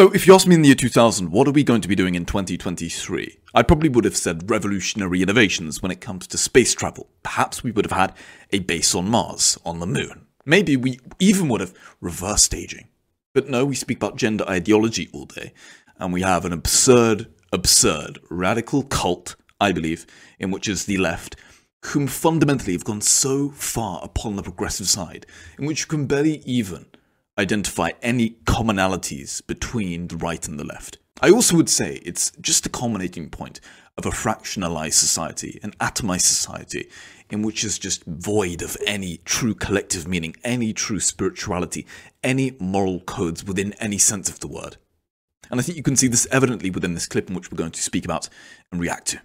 So if you asked me in the year 2000, what are we going to be doing in 2023? I probably would have said revolutionary innovations when it comes to space travel. Perhaps we would have had a base on Mars, on the moon. Maybe we even would have reversed aging. But no, we speak about gender ideology all day, and we have an absurd, radical cult, I believe, in which is the left, whom fundamentally have gone so far upon the progressive side, in which you can barely even identify any commonalities between the right and the left. I also would say it's just a culminating point of a fractionalized society, an atomized society, in which is just void of any true collective meaning, any true spirituality, any moral codes within any sense of the word. And I think you can see this evidently within this clip in which we're going to speak about and react to.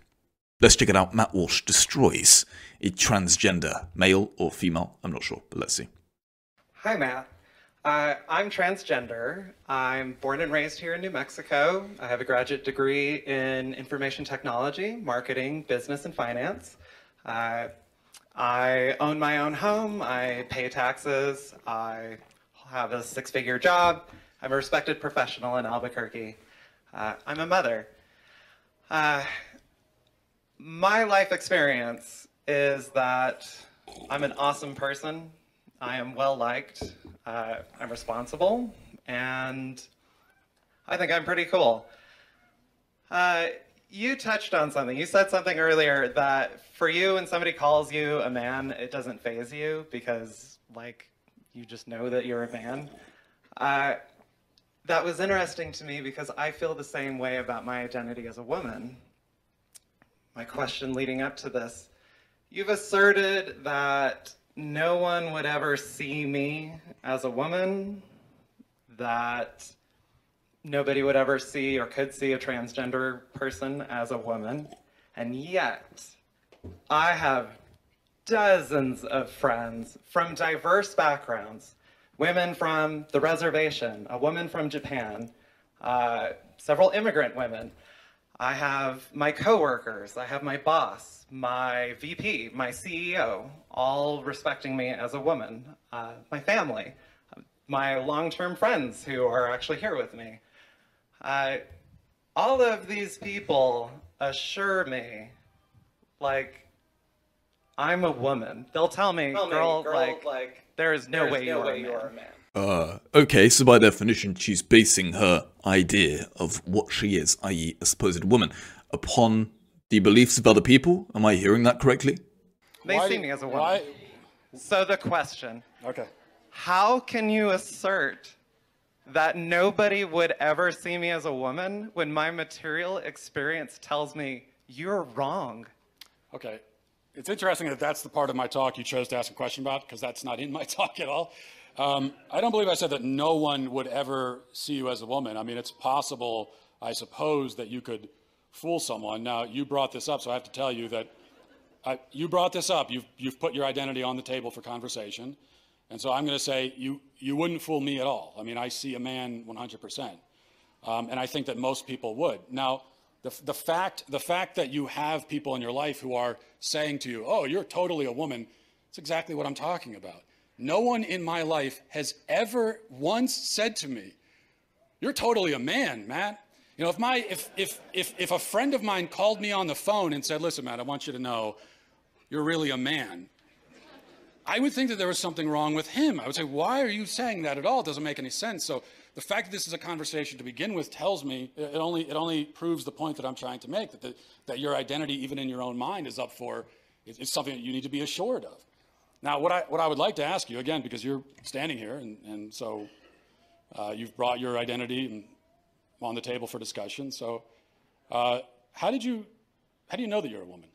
Let's check it out. Matt Walsh destroys a transgender, male or female, I'm not sure, but let's see. Hi, Matt. I'm transgender. I'm born and raised here in New Mexico. I have a graduate degree in information technology, marketing, business, and finance. I own my own home. I pay taxes. I have a six-figure job. I'm a respected professional in Albuquerque. I'm a mother. My life experience is that I'm an awesome person. I am well-liked, I'm responsible, and I think I'm pretty cool. You touched on something. You said something earlier that for you, when somebody calls you a man, it doesn't faze you because, like, you just know that you're a man. That was interesting to me because I feel the same way about my identity as a woman. My question leading up to this, you've asserted that no one would ever see me as a woman, that nobody would ever see or could see a transgender person as a woman, and yet I have dozens of friends from diverse backgrounds, women from the reservation, a woman from Japan, several immigrant women. I have my coworkers, I have my boss, my VP, my CEO, all respecting me as a woman, my family, my long-term friends who are actually here with me. All of these people assure me, like, I'm a woman. They'll tell me, girl, there is no way you're a man. Okay, so by definition, she's basing her idea of what she is, i.e. a supposed woman, upon the beliefs of other people? Am I hearing that correctly? They see me as a woman. So the question, how can you assert that nobody would ever see me as a woman when my material experience tells me you're wrong? Okay, it's interesting that that's the part of my talk you chose to ask a question about, because that's not in my talk at all. I don't believe I said that no one would ever see you as a woman. I mean, it's possible, I suppose, that you could fool someone. Now, you brought this up, so I have to tell you that you brought this up. You've put your identity on the table for conversation. And so I'm going to say you wouldn't fool me at all. I mean, I see a man 100%. And I think that most people would. Now, the fact that you have people in your life who are saying to you, oh, you're totally a woman, that's exactly what I'm talking about. No one in my life has ever once said to me, you're totally a man, Matt. You know, if a friend of mine called me on the phone and said, listen, Matt, I want you to know you're really a man, I would think that there was something wrong with him. I would say, why are you saying that at all? It doesn't make any sense. So the fact that this is a conversation to begin with tells me, it only proves the point that I'm trying to make, that your identity, even in your own mind, is up for, it's something that you need to be assured of. Now, what I would like to ask you, again, because you're standing here, and so you've brought your identity on the table for discussion. So how do you know that you're a woman?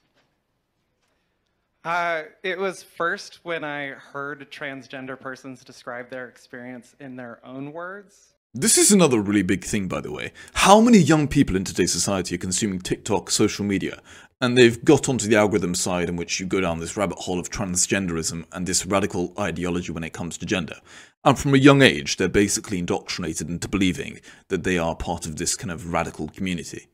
It was first when I heard transgender persons describe their experience in their own words. This is another really big thing, by the way. How many young people in today's society are consuming TikTok, social media, and they've got onto the algorithm side in which you go down this rabbit hole of transgenderism and this radical ideology when it comes to gender. And from a young age, they're basically indoctrinated into believing that they are part of this kind of radical community.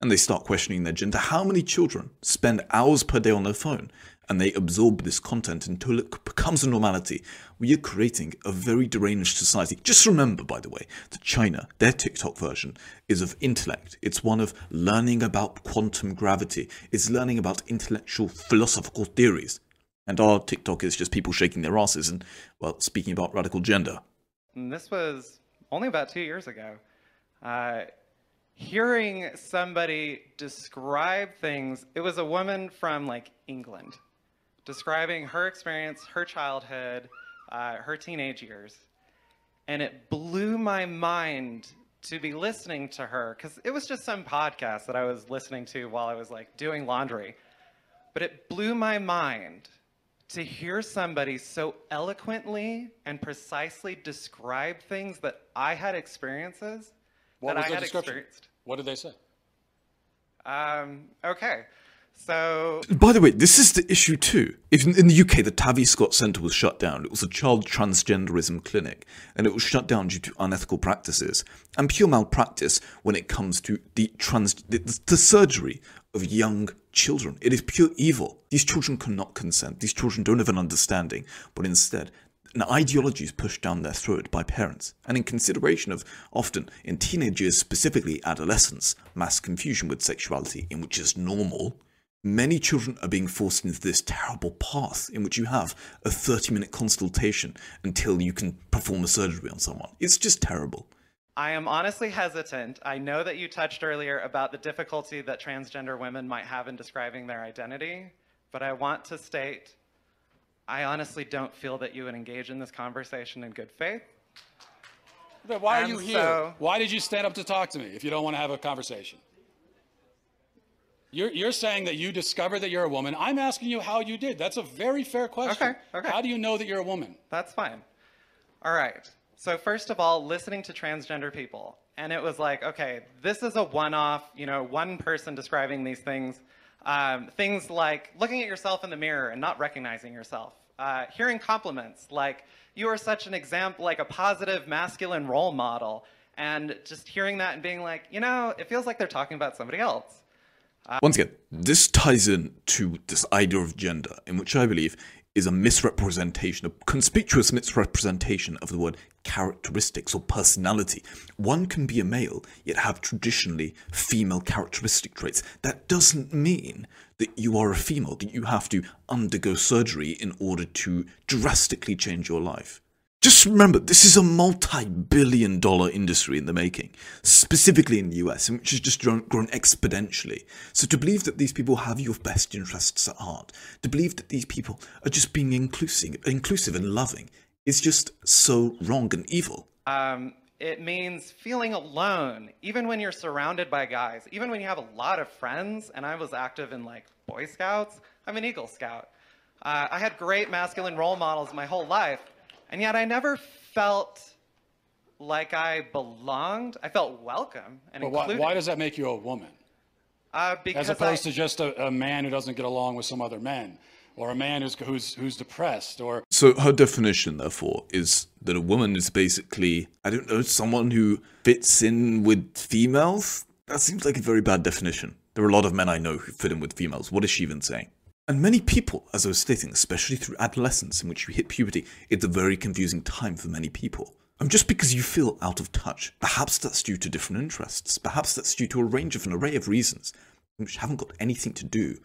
and they start questioning their gender. How many children spend hours per day on their phone and they absorb this content until it becomes a normality? We are creating a very deranged society. Just remember, by the way, that China, their TikTok version, is of intellect. It's one of learning about quantum gravity. It's learning about intellectual philosophical theories. And our TikTok is just people shaking their asses and, well, speaking about radical gender. And this was only about 2 years ago. Hearing somebody describe things, it was a woman from like England, describing her experience, her childhood, her teenage years. And it blew my mind to be listening to her, because it was just some podcast that I was listening to while I was like doing laundry. But it blew my mind to hear somebody so eloquently and precisely describe things that I had experiences that I had experienced. What did they say? Okay, so... By the way, this is the issue too. If in the UK, the Tavistock Centre was shut down. It was a child transgenderism clinic, and it was shut down due to unethical practices and pure malpractice when it comes to the surgery of young children. It is pure evil. These children cannot consent. These children don't have an understanding, but instead an ideology is pushed down their throat by parents, and in consideration of, often in teenagers, specifically adolescents, mass confusion with sexuality, in which is normal. Many children are being forced into this terrible path in which you have a 30-minute consultation until you can perform a surgery on someone. It's just terrible. I am honestly hesitant. I know that you touched earlier about the difficulty that transgender women might have in describing their identity, but I want to state, I honestly don't feel that you would engage in this conversation in good faith. But why are you here? So, why did you stand up to talk to me if you don't want to have a conversation? You're saying that you discovered that you're a woman. I'm asking you how you did. That's a very fair question. Okay. How do you know that you're a woman? That's fine. All right. So first of all, listening to transgender people, and it was like, okay, this is a one-off, you know, one person describing these things. Things like looking at yourself in the mirror and not recognizing yourself. Hearing compliments like, you are such an example, like a positive masculine role model. And just hearing that and being like, you know, it feels like they're talking about somebody else. Once again, this ties in to this idea of gender, in which I believe is a misrepresentation, a conspicuous misrepresentation of the word characteristics or personality. One can be a male, yet have traditionally female characteristic traits. That doesn't mean that you are a female, that you have to undergo surgery in order to drastically change your life. Just remember, this is a multi-billion-dollar industry in the making, specifically in the US, which has just grown exponentially. So to believe that these people have your best interests at heart, to believe that these people are just being inclusive and loving, is just so wrong and evil. It means feeling alone, even when you're surrounded by guys, even when you have a lot of friends, and I was active in like Boy Scouts. I'm an Eagle Scout. I had great masculine role models my whole life. And yet I never felt like I belonged. I felt welcome and included. Why does that make you a woman? Because as opposed to just a man who doesn't get along with some other men, or a man who's depressed, or... So her definition, therefore, is that a woman is basically, I don't know, someone who fits in with females? That seems like a very bad definition. There are a lot of men I know who fit in with females. What is she even saying? And many people, as I was stating, especially through adolescence, in which you hit puberty, it's a very confusing time for many people. And just because you feel out of touch, perhaps that's due to different interests, perhaps that's due to a range of an array of reasons, which haven't got anything to do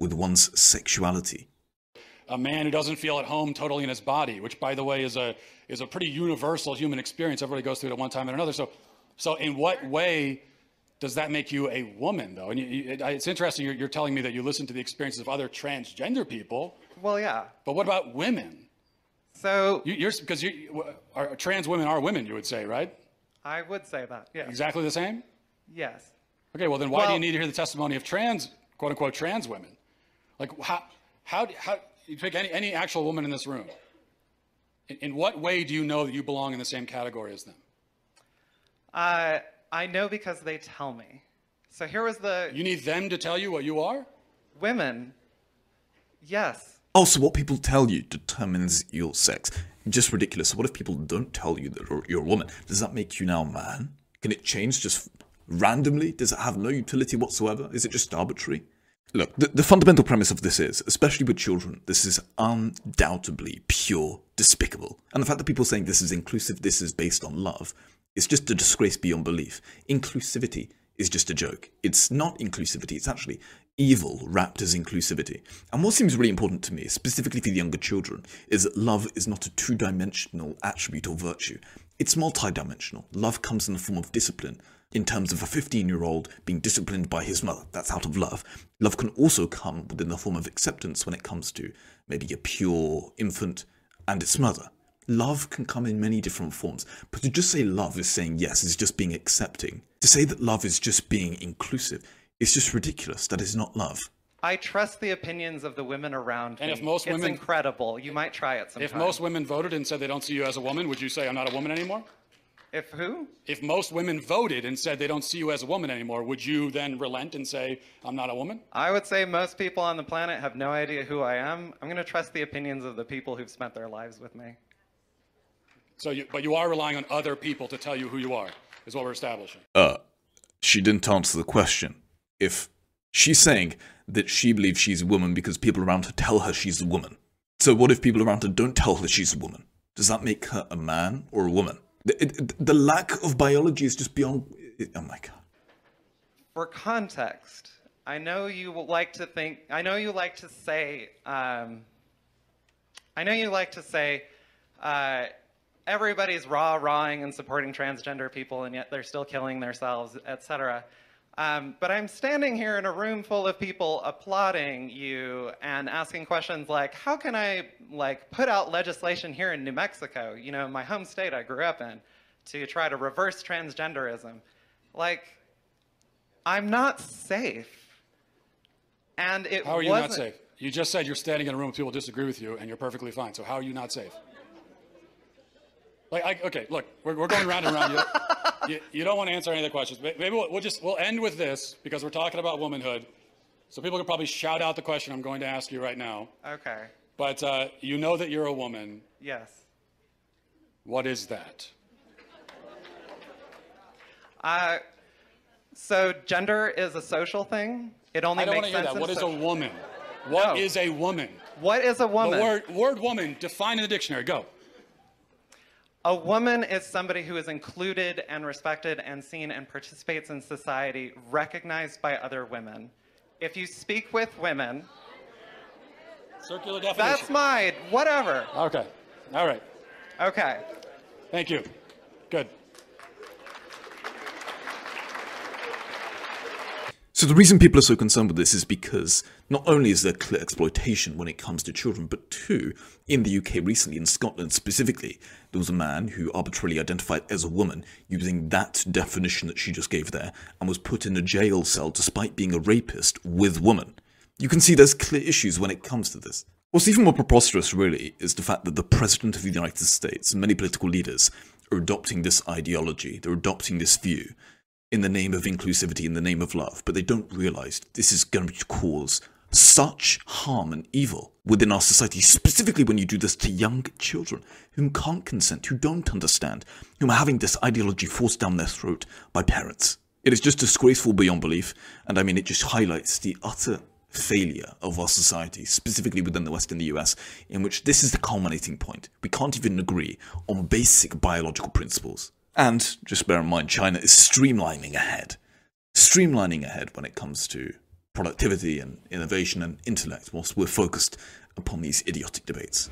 with one's sexuality. A man who doesn't feel at home totally in his body, which, by the way, is a pretty universal human experience. Everybody goes through it at one time or another. So in what way does that make you a woman, though? And it's interesting, you're telling me that you listen to the experiences of other transgender people. Well, yeah. But what about women? So... trans women are women, you would say, right? I would say that, yeah. Exactly the same? Yes. Okay, well, then why do you need to hear the testimony of trans, quote-unquote, trans women? Like, how you pick any actual woman in this room. In what way do you know that you belong in the same category as them? I know because they tell me. So here was the... You need them to tell you what you are? Women. Yes. Oh, so what people tell you determines your sex. Just ridiculous. So what if people don't tell you that you're a woman? Does that make you now a man? Can it change just randomly? Does it have no utility whatsoever? Is it just arbitrary? Look, the fundamental premise of this is, especially with children, this is undoubtedly pure despicable. And the fact that people are saying this is inclusive, this is based on love, it's just a disgrace beyond belief. Inclusivity is just a joke. It's not inclusivity, it's actually evil wrapped as inclusivity. And what seems really important to me, specifically for the younger children, is that love is not a two-dimensional attribute or virtue. It's multidimensional. Love comes in the form of discipline, in terms of a 15-year-old being disciplined by his mother. That's out of love. Love can also come within the form of acceptance when it comes to maybe a pure infant and its mother. Love can come in many different forms, but to just say love is saying yes, is just being accepting. To say that love is just being inclusive, it's just ridiculous. That is not love. I trust the opinions of the women around me. And if most women... It's incredible. You might try it sometime. If most women voted and said they don't see you as a woman, would you say I'm not a woman anymore? If who? If most women voted and said they don't see you as a woman anymore, would you then relent and say, I'm not a woman? I would say most people on the planet have no idea who I am. I'm going to trust the opinions of the people who've spent their lives with me. So, but you are relying on other people to tell you who you are, is what we're establishing. She didn't answer the question. If she's saying that she believes she's a woman because people around her tell her she's a woman. So what if people around her don't tell her she's a woman? Does that make her a man or a woman? The lack of biology is just beyond... Oh my God. For context, I know you like to think... I know you like to say... everybody's rah-rahing and supporting transgender people, and yet they're still killing themselves, etc. But I'm standing here in a room full of people applauding you and asking questions like, how can I put out legislation here in New Mexico, you know, my home state I grew up in, to try to reverse transgenderism? Like, I'm not safe. And it wasn't... How are you not safe? You just said you're standing in a room with people who disagree with you and you're perfectly fine. So how are you not safe? Like, okay, look, we're going round and round. You don't want to answer any of the questions. Maybe we'll end with this because we're talking about womanhood. So people can probably shout out the question I'm going to ask you right now. Okay. But you know that you're a woman. Yes. What is that? So gender is a social thing. It only makes sense. I don't want to hear that. What is a woman? What is a woman? What is a woman? The word woman, define in the dictionary. Go. A woman is somebody who is included and respected and seen and participates in society, recognized by other women. If you speak with women... Circular definition. That's mine. Whatever. Okay. All right. Okay. Thank you. Good. So the reason people are so concerned with this is because not only is there clear exploitation when it comes to children, but two, in the UK recently, in Scotland specifically, there was a man who arbitrarily identified as a woman using that definition that she just gave there and was put in a jail cell despite being a rapist with woman. You can see there's clear issues when it comes to this. What's even more preposterous really is the fact that the President of the United States and many political leaders are adopting this ideology, they're adopting this view, in the name of inclusivity, in the name of love, but they don't realize this is going to cause such harm and evil within our society, specifically when you do this to young children whom can't consent, who don't understand, whom are having this ideology forced down their throat by parents. It is just disgraceful beyond belief, and I mean, it just highlights the utter failure of our society, specifically within the West and the US, in which this is the culminating point. We can't even agree on basic biological principles. And just bear in mind, China is streamlining ahead when it comes to productivity and innovation and intellect, whilst we're focused upon these idiotic debates.